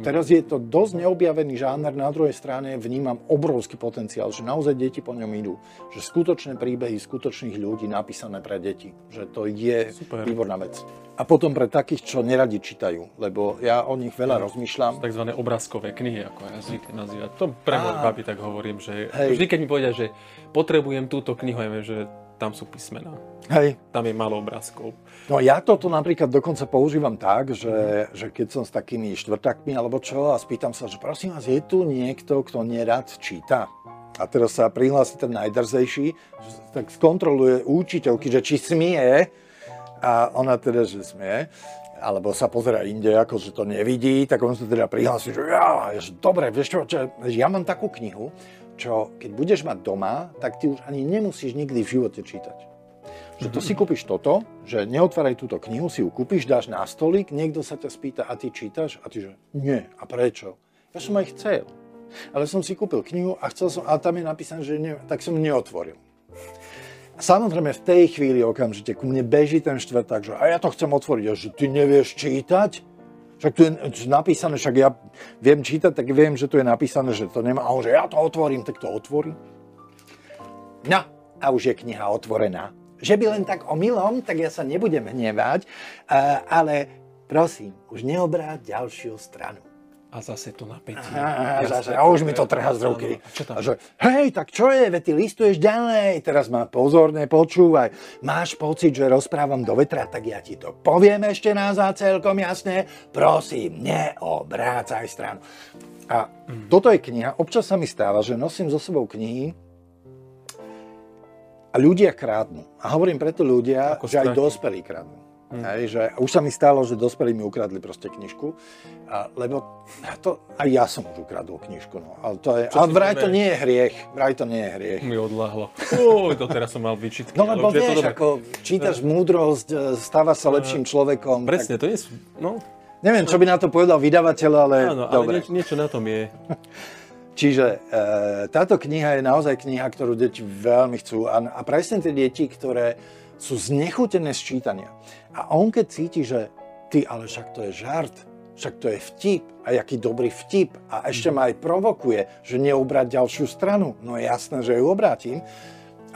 teraz je to dosť neobjavený žáner, na druhej strane vnímam obrovský potenciál, že naozaj deti po ňom idú. Že skutočné príbehy skutočných ľudí napísané pre deti. Že to je výborná vec. A potom pre takých, čo neradi čítajú, lebo ja o nich veľa rozmýšľam. Takzvané obrázkové knihy, ako ja zvyknem nazývať. To pre môj babi tak hovorím, že vždy, keď mi povedia, že potrebujem túto knihu, ja viem, že tam sú písmená. Hej. Tam je málo obrázkov. No ja toto napríklad dokonca používam tak, že keď som s takými štvrtákmi alebo čo a spýtam sa, že prosím vás, je tu niekto, kto nerad číta? A teraz sa prihlási ten najdrzejší, tak skontroluje učiteľky, že či smie, a ona teda, že smie, alebo sa pozera inde, akože to nevidí, tak on sa teda prihlási, že dobre, vieš čo, ja mám takú knihu, čo keď budeš mať doma, tak ty už ani nemusíš nikdy v živote čítať. Že to si kúpiš toto, že neotváraj túto knihu, si ju kúpiš, dáš na stolík, niekto sa ťa spýta, a ty čítaš? A ty že, nie, a prečo? Ja som aj chcel, ale som si kúpil knihu a chcel som, a tam je napísané, že nie, tak som neotvoril. Samozrejme, v tej chvíli okamžite ku mne beží ten štvrták, že a ja to chcem otvoriť, a že ty nevieš čítať? Však tu je napísané, však ja viem čítať, tak viem, že tu je napísané, že to nemá. A on, že ja to otvorím, tak to otvorím. No, a už je kniha otvorená. Že by len tak omylom, tak ja sa nebudem hnevať, ale prosím, už neobráť ďalšiu stranu. A zase to napätie. A už mi to trhá z ruky. A že, hej, tak čo je, veď ty listuješ ďalej, teraz ma pozorne počúvaj. Máš pocit, že rozprávam do vetra, tak ja ti to poviem ešte raz a celkom jasne. Prosím, neobrácaj stranu. A toto je kniha, občas sa mi stáva, že nosím so sebou knihy a ľudia krádnu. A hovorím preto ľudia, že aj dospelí krádnu. Hej, že už sa mi stalo, že dospelí mi ukradli proste knižku, lebo to, aj ja som už ukradol knižku, no, ale to je, ale vraj to nie je hriech, Mi odľahlo. To teraz som mal vyčítky. No lebo vieš, ako čítaš múdrosť, stávaš sa lepším človekom. Presne, tak... to je, no. Neviem, čo by na to povedal vydavateľ, ale áno, dobre. Ale niečo na tom je. Čiže táto kniha je naozaj kniha, ktorú deti veľmi chcú a presne tie deti, ktoré sú znechutené z čítania. A on keď cíti, že ty, ale však to je žart, však to je vtip, a jaký dobrý vtip, a ešte ma aj provokuje, že neobrať ďalšiu stranu. No jasné, že ju obrátim.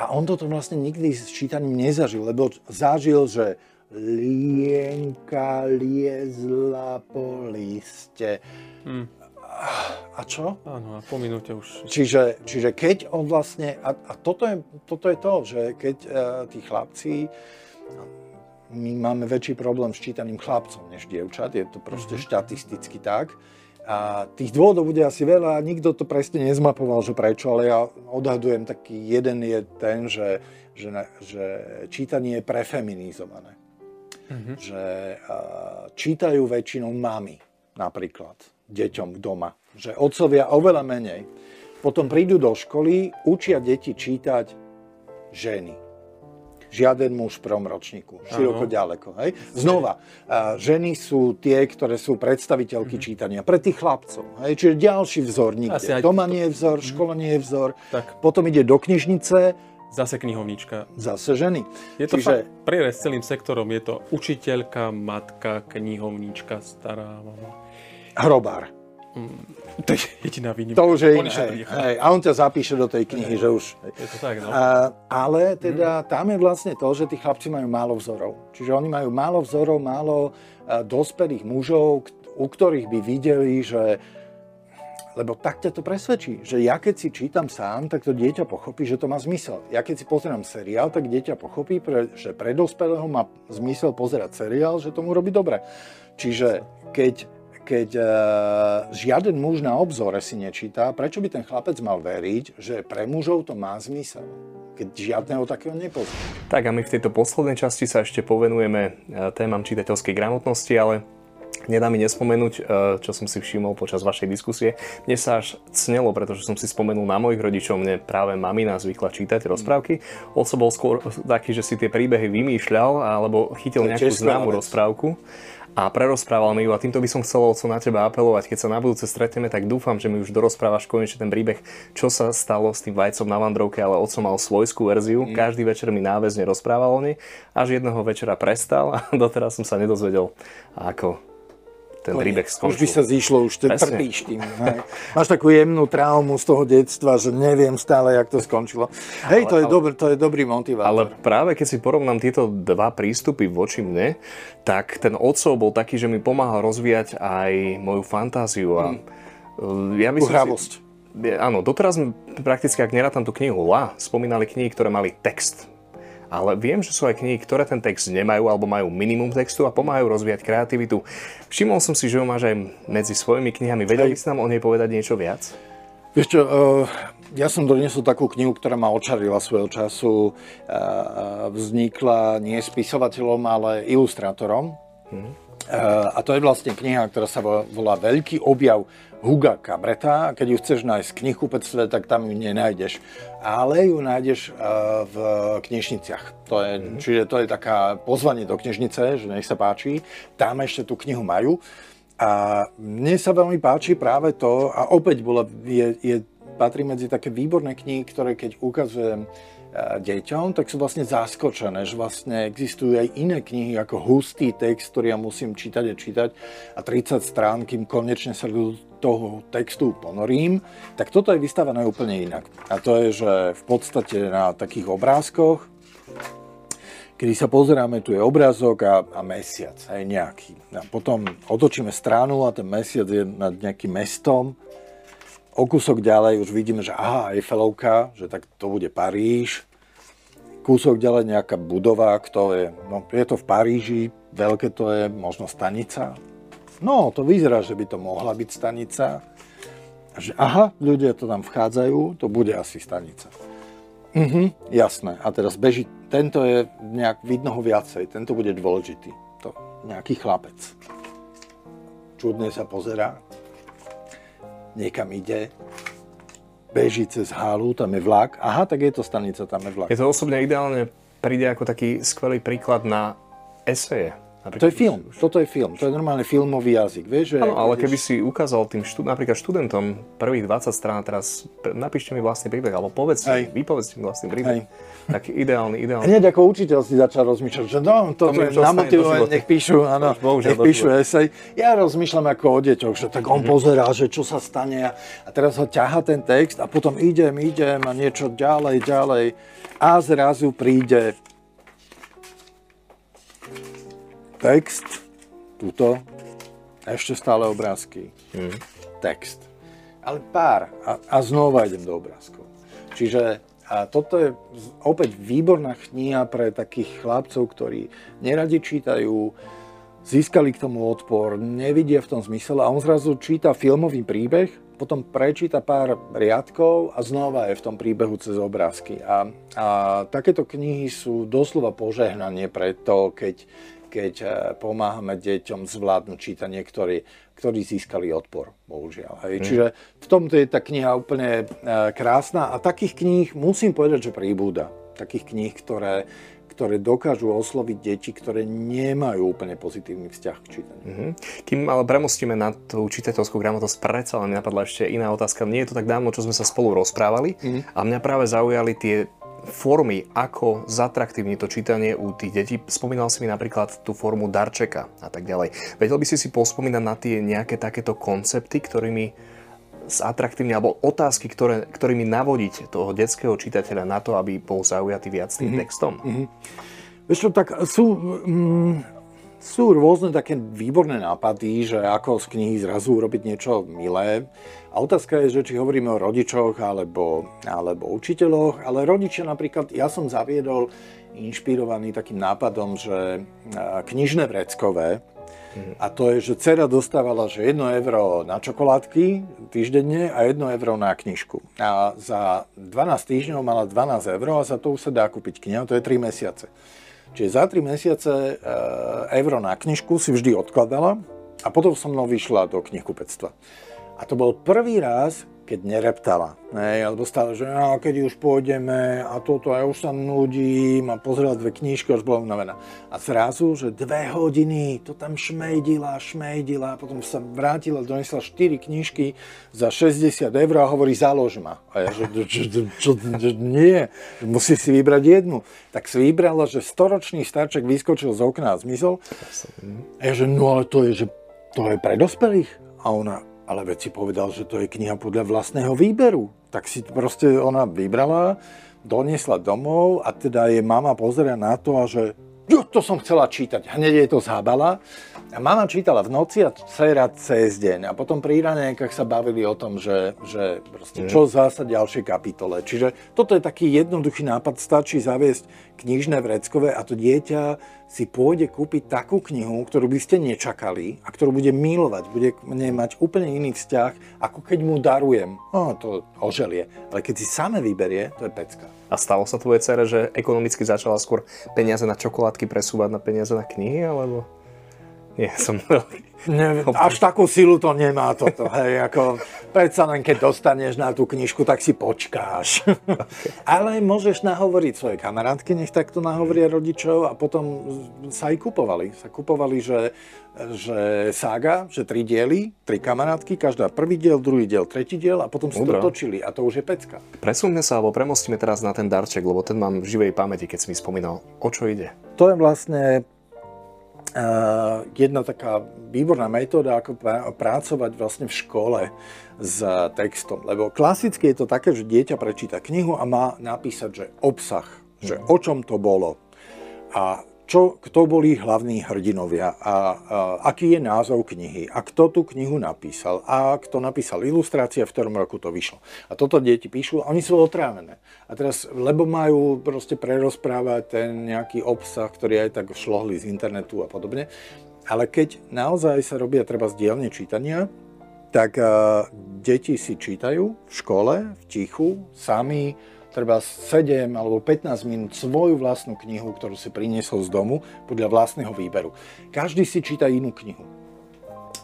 A on toto vlastne nikdy s čítaním nezažil, lebo zažil, že Lienka liezla po liste. A čo? Áno, a po minúte už. Čiže keď on vlastne, a toto je to, že keď tí chlapci, my máme väčší problém s čítaním chlapcom než dievčat, je to proste štatisticky tak. A tých dôvodov bude asi veľa a nikto to presne nezmapoval, že prečo, ale ja odhadujem taký jeden je ten, že čítanie je prefeminizované. Mm-hmm. Že čítajú väčšinou mami napríklad deťom doma, že otcovia oveľa menej. Potom prídu do školy, učia deti čítať ženy. Žiaden muž v prvom ročníku. Široko ďaleko. Hej? Znova, ženy sú tie, ktoré sú predstaviteľky čítania. Pre tých chlapcov. Hej? Čiže ďalší vzor nikde. Doma nie je vzor, škola nie je vzor. Tak. Potom ide do knižnice. Zase knihovnička. Zase ženy. Je to čiže prierez celým sektorom. Je to učiteľka, matka, knihovnička, stará mama. Hrobár. To je jediná výnimka. To už je iné. A on ťa zapíše do tej knihy, že už. Je to tak, no. Ale teda tam je vlastne to, že tí chlapci majú málo vzorov. Čiže oni majú málo vzorov, málo dospelých mužov, u ktorých by videli, že... Lebo tak ťa to presvedčí, že ja keď si čítam sám, tak to dieťa pochopí, že to má zmysel. Ja keď si pozerám seriál, tak dieťa pochopí, že pre dospelého má zmysel pozerať seriál, že tomu robí dobre. Čiže keď žiaden muž na obzore si nečíta, prečo by ten chlapec mal veriť, že pre mužov to má zmysel, keď žiadneho takého nepozná. Tak a my v tejto poslednej časti sa ešte povenujeme témam čitateľskej gramotnosti, ale nedá mi nespomenúť, čo som si všimol počas vašej diskusie. Mne sa až cnelo, pretože som si spomenul na mojich rodičov, mne práve mamina zvykla čítať rozprávky. Otec bol skôr taký, že si tie príbehy vymýšľal alebo chytil nejakú známu rozprávku a prerozprával mi ju. A týmto by som chcel, Otco, na teba apelovať. Keď sa na budúce stretneme, tak dúfam, že mi už dorozprávaš konečne ten príbeh, čo sa stalo s tým vajcom na vandrovke, ale Otco mal svojskú verziu. Každý večer mi náväzne rozprával o nej, až jedného večera prestal a doteraz som sa nedozvedel, ako ten príbeh skončil. Už by sa zišlo, už trpíš tým. Hej. Máš takú jemnú traumu z toho detstva, že neviem stále, jak to skončilo. Hej, to je dobrý motivátor. Ale práve keď si porovnám tieto dva prístupy voči mne, tak ten Otcov bol taký, že mi pomáhal rozvíjať aj moju fantáziu. Uhravosť. Áno, doteraz prakticky, ak nerátam tú knihu La, spomínali knihy, ktoré mali text. Ale viem, že sú aj knihy, ktoré ten text nemajú alebo majú minimum textu a pomáhajú rozvíjať kreativitu. Všimol som si, že ju máš aj medzi svojimi knihami. Vedeli si nám o nej povedať niečo viac? Vieš čo, ja som doniesol takú knihu, ktorá ma očarila svojho času. Vznikla nie spisovateľom, ale ilustrátorom. A to je vlastne kniha, ktorá sa volá Veľký objav Huga Cabreta. Keď ju chceš nájsť v knihkupectve, tak tam ju nenájdeš. Ale ju nájdeš v knižniciach. Čiže to je taká pozvanie do knižnice, že nech sa páči. Tam ešte tú knihu majú. A mne sa veľmi páči práve to, a opäť patrí medzi také výborné knihy, ktoré keď ukazujem deťom, tak sú vlastne zaskočené, že vlastne existujú aj iné knihy ako hustý text, ktorý ja musím čítať a čítať a 30 strán, kým konečne sa do toho textu ponorím, tak toto je vystavané úplne inak. A to je, že v podstate na takých obrázkoch, kedy sa pozeráme, tu je obrázok a mesiac, aj nejaký. A potom otočíme stranu a ten mesiac je nad nejakým mestom. O kúsok ďalej už vidíme, že Eiffelovka, že tak to bude Paríž. Kúsok ďalej nejaká budova, je to v Paríži, veľké to je, možno stanica. No, to vyzerá, že by to mohla byť stanica. Že, ľudia to tam vchádzajú, to bude asi stanica. Jasné. A teraz beží, tento je nejak, vidno ho viacej, tento bude dôležitý. To nejaký chlapec. Čudne sa pozerá. Niekam ide, beží cez halu, tam je vlak. Tak je to stanica, tam je vlak. Je to osobne ideálne, príde ako taký skvelý príklad na eseje. To je film, toto je film, to je normálne filmový jazyk, vieš? Áno, ale keby si ukázal tým napríklad študentom prvých 20 strán, teraz napíšte mi vlastný príbeh, alebo vypovedzte mi vlastný príbeh. Tak ideálny. Hneď ako učiteľ si začal rozmýšľať, že to je namotivované, nech píšu esej. Ja rozmýšľam ako o deťoch, že tak on pozerá, že čo sa stane a teraz ho ťahá ten text a potom idem a niečo ďalej a zrazu príde text, tuto, ešte stále obrázky, text. Ale pár a znova idem do obrázkov. Čiže a toto je opäť výborná kniha pre takých chlapcov, ktorí neradi čítajú, získali k tomu odpor, nevidia v tom zmysel a on zrazu číta filmový príbeh, potom prečíta pár riadkov a znova je v tom príbehu cez obrázky. A takéto knihy sú doslova požehnanie pre to, keď pomáhame deťom zvládnuť čítanie, ktorí získali odpor, bohužiaľ. Hej. Čiže v tomto je tá kniha úplne krásna a takých kníh musím povedať, že príbúda. Takých kníh, ktoré dokážu osloviť deti, ktoré nemajú úplne pozitívny vzťah k čítaniu. Kým ale premostíme na tú čitateľskú gramotnosť, predsa len napadla ešte iná otázka. Nie je to tak dávno, čo sme sa spolu rozprávali a mňa práve zaujali tie formy, ako zatraktívniť to čítanie u tých detí. Spomínal si mi napríklad tú formu darčeka a tak ďalej. Vedel by si pospomínať na tie nejaké takéto koncepty, ktorými zatraktívne, alebo otázky, ktorými navodiť toho detského čitateľa na to, aby bol zaujatý viac tým textom? Vieš čo, tak sú rôzne také výborné nápady, že ako z knihy zrazu urobiť niečo milé. A otázka je, že či hovoríme o rodičoch alebo učiteľoch, ale rodičia napríklad, ja som zaviedol inšpirovaný takým nápadom, že knižné vreckové, a to je, že dcera dostávala že 1 euro na čokoládky týždenne a 1 euro na knižku. A za 12 týždňov mala 12 euro a za to už sa dá kúpiť kniha, to je 3 mesiace. Čiže za 3 mesiace euro na knižku si vždy odkladala a potom som mnou vyšla do knihkupectva. A to bol prvý raz, keď nereptala. Alebo stále, že keď už pôjdeme a toto, ja už sa nudím a pozrela 2 knižky, už bola unavená. A zrazu, že 2 hodiny to tam šmejdila, potom sa vrátila, donesla 4 knižky za 60 eur a hovorí, založ ma. A ja, že nie, musí si vybrať jednu. Tak si vybrala, že 100-ročný starček vyskočil z okna a zmizol. A ja, že no ale to je pre dospelých. A ona, ale veď si povedal, že to je kniha podľa vlastného výberu. Tak si proste ona vybrala, doniesla domov a teda jej mama pozerá na to a že to som chcela čítať. Hneď jej to zhábala. A mama čítala v noci a dcera cez deň. A potom pri raňajkách sa bavili o tom, že proste čo zasa ďalšie kapitole. Čiže toto je taký jednoduchý nápad. Stačí zaviesť knižné vreckové a to dieťa si pôjde kúpiť takú knihu, ktorú by ste nečakali a ktorú bude milovať, bude k mne mať úplne iný vzťah, ako keď mu darujem. No, to oželie. Ale keď si same vyberie, to je pecka. A stalo sa tvojej dcere, že ekonomicky začala skôr peniaze na čokoládky presúvať na peniaze na knihy, alebo... Nie, som veľký. Až takú silu to nemá toto, hej, ako predsa len keď dostaneš na tú knižku, tak si počkáš. Okay. Ale môžeš nahovoriť svoje kamarátky, nech takto nahovoria rodičov a potom sa aj kupovali. Sa kupovali, že sága, že 3 diely, 3 kamarátky, každá prvý diel, druhý diel, tretí diel a potom si to točili a to už je pecka. Presunme sa, alebo premostíme teraz na ten darček, lebo ten mám v živej pamäti, keď si mi spomínal, o čo ide. To je vlastne jedna taká výborná metóda, ako pracovať vlastne v škole s textom. Lebo klasicky je to také, že dieťa prečíta knihu a má napísať, že obsah, že o čom to bolo a kto boli hlavní hrdinovia a aký je názov knihy a kto tú knihu napísal a kto napísal ilustrácie, v ktorom roku to vyšlo. A toto deti píšu a oni sú otrávené. A teraz, lebo majú proste prerozprávať ten nejaký obsah, ktorý aj tak šlohli z internetu a podobne. Ale keď naozaj sa robia treba dielne čítania, tak deti si čítajú v škole, v tichu, sami, treba 7 alebo 15 minút svoju vlastnú knihu, ktorú si priniesol z domu podľa vlastného výberu. Každý si číta inú knihu.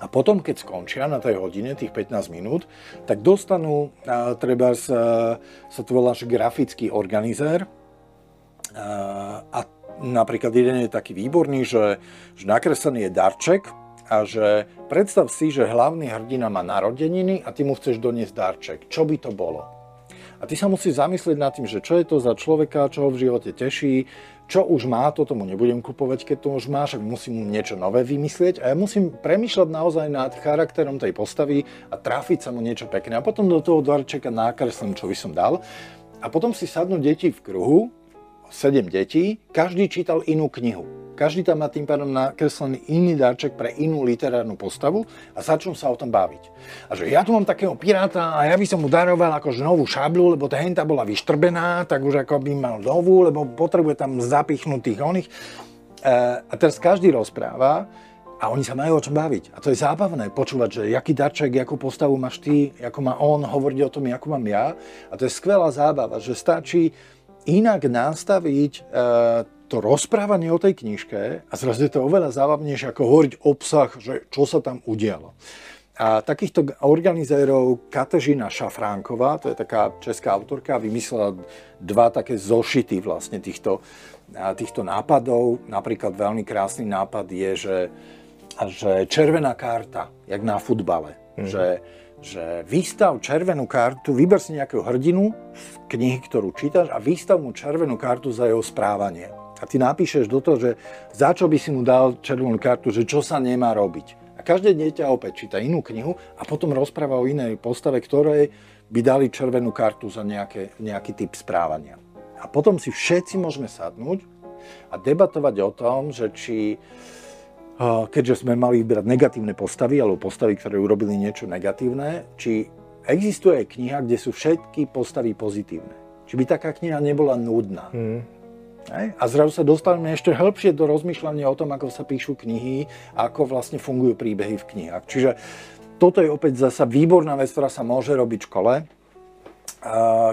A potom, keď skončia na tej hodine, tých 15 minút, tak dostanú, treba sa to volá, že grafický organizér. A napríklad jeden je taký výborný, že nakreslený je darček a že predstav si, že hlavný hrdina má narodeniny a ty mu chceš doniesť darček. Čo by to bolo? A ty sa musíš zamyslieť nad tým, že čo je to za človeka, čo ho v živote teší, čo už má, to tomu nebudem kupovať, keď to už máš, musím mu niečo nové vymyslieť a ja musím premýšľať naozaj nad charakterom tej postavy a trafiť sa mu niečo pekné. A potom do toho darčeka nakreslím, čo by som dal. A potom si sadnú deti v kruhu, 7 detí, každý čítal inú knihu. Každý tam má tým pádom nakreslený iný darček pre inú literárnu postavu a začnú sa o tom baviť. A že ja tu mám takého piráta a ja by som mu daroval akože novú šablu, lebo tá henta bola vyštrbená, tak už ako by mal novú, lebo potrebuje tam zapichnutých oných. A teraz každý rozpráva a oni sa majú o čom baviť. A to je zábavné počúvať, že jaký darček, jakú postavu máš ty, ako má on, hovoriť o tom, ako mám ja. A to je skvelá zábava, že stačí inak nastaviť to rozprávanie o tej knižke a zrazu je to oveľa zábavnejšie ako hovoriť obsah, že čo sa tam udialo. A takýchto organizérov Kateřina Šafránková, to je taká česká autorka, vymyslela dva také zošity vlastne týchto nápadov. Napríklad veľmi krásny nápad je, že červená karta, jak na futbale. Že vystav červenú kartu, vyber si nejakého hrdinu z knihy, ktorú čítaš a vystav mu červenú kartu za jeho správanie. A ty napíšeš do toho, že za čo by si mu dal červenú kartu, že čo sa nemá robiť. A každé dieťa opäť číta inú knihu a potom rozpráva o inej postave, ktorej by dali červenú kartu za nejaký typ správania. A potom si všetci môžeme sadnúť a debatovať o tom, že či... Keďže sme mali vybrať negatívne postavy, alebo postavy, ktoré urobili niečo negatívne, či existuje kniha, kde sú všetky postavy pozitívne. Či by taká kniha nebola nudná. A zrazu sa dostávame ešte hĺbšie do rozmýšľania o tom, ako sa píšu knihy, ako vlastne fungujú príbehy v knihách. Čiže toto je opäť zasa výborná vec, ktorá sa môže robiť v škole,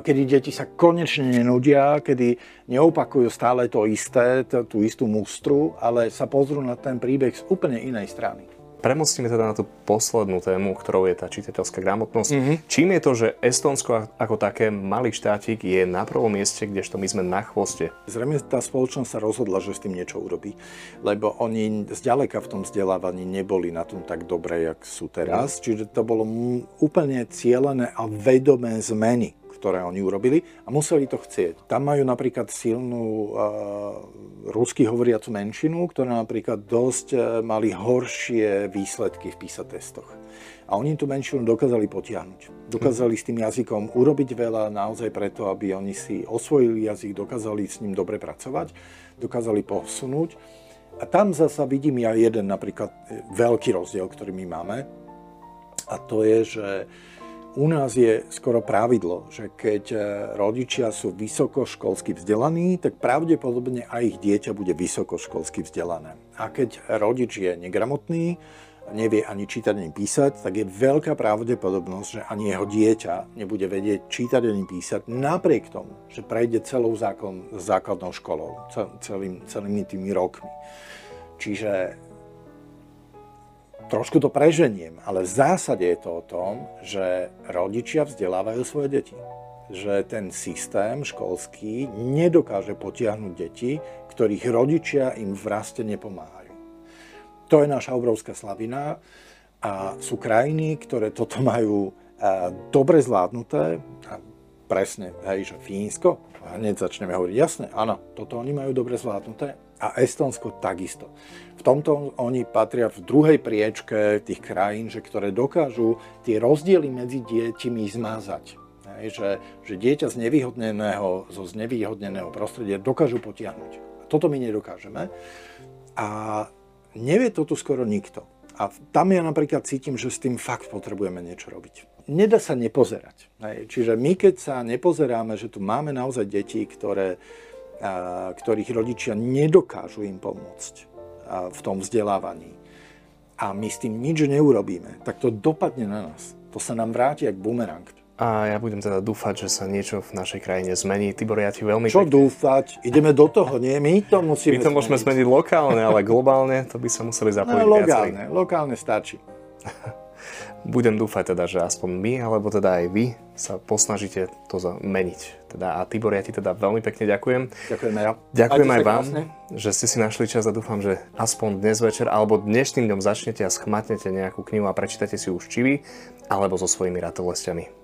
kedy deti sa konečne nenudia, kedy neopakujú stále to isté, tú istú mustru, ale sa pozrú na ten príbeh z úplne inej strany. Premostíme teda na tú poslednú tému, ktorou je tá čitateľská gramotnosť. Čím je to, že Estónsko ako také malý štátik je na prvom mieste, kdežto my sme na chvoste? Zrejme tá spoločnosť sa rozhodla, že s tým niečo urobí, lebo oni zďaleka v tom vzdelávaní neboli na tom tak dobre, jak sú teraz. Čiže to bolo úplne cielené a vedomé zmeny, ktoré oni urobili a museli to chcieť. Tam majú napríklad silnú rusky hovoriacu menšinu, ktorá napríklad dosť mali horšie výsledky v PISA testoch. A oni tú menšinu dokázali potiahnuť. Dokázali s tým jazykom urobiť veľa naozaj preto, aby oni si osvojili jazyk, dokázali s ním dobre pracovať, dokázali posunúť. A tam zasa vidím ja jeden napríklad veľký rozdiel, ktorý my máme. A to je, že u nás je skoro pravidlo, že keď rodičia sú vysokoškolsky vzdelaní, tak pravdepodobne aj ich dieťa bude vysokoškolsky vzdelané. A keď rodič je negramotný, nevie ani čítať, ani písať, tak je veľká pravdepodobnosť, že ani jeho dieťa nebude vedieť čítať, ani písať, napriek tomu, že prejde celou základnou školou, celými tými rokmi. Čiže trošku to preženiem, ale v zásade je to o tom, že rodičia vzdelávajú svoje deti. Že ten systém školský nedokáže potiahnuť deti, ktorých rodičia im v raste nepomáhajú. To je naša obrovská slabina a sú krajiny, ktoré toto majú dobre zvládnuté. A presne, hej, že Fínsko, hneď začneme hovoriť, jasné, áno, toto oni majú dobre zvládnuté. A Estónsko takisto. V tomto oni patria v druhej priečke tých krajín, že ktoré dokážu tie rozdiely medzi dieťmi zmazať. Že dieťa zo znevýhodneného prostredia dokážu potiahnuť. Toto my nedokážeme. A nevie to tu skoro nikto. A tam ja napríklad cítim, že s tým fakt potrebujeme niečo robiť. Nedá sa nepozerať. Čiže my, keď sa nepozeráme, že tu máme naozaj deti, ktorých rodičia nedokážu im pomôcť v tom vzdelávaní a my s tým nič neurobíme, tak to dopadne na nás. To sa nám vráti jak bumerang. A ja budem teda dúfať, že sa niečo v našej krajine zmení. Tibor, ja ti veľmi... Čo pekne... dúfať? Ideme do toho, nie? My to musíme zmeniť. My to môžeme zmeniť lokálne, ale globálne to by sa museli zapojiť viacej. Lokálne stačí. Budem dúfať teda, že aspoň my, alebo teda aj vy sa posnažíte to zmeniť. Teda, a Tibor, ja ti teda veľmi pekne ďakujem. Ďakujem aj ja. Ďakujem aj vám, krásne, že ste si našli čas a dúfam, že aspoň dnes večer alebo dnešným dňom začnete a schmatnete nejakú knihu a prečítate si už či vy, alebo so svojimi ratolestiami.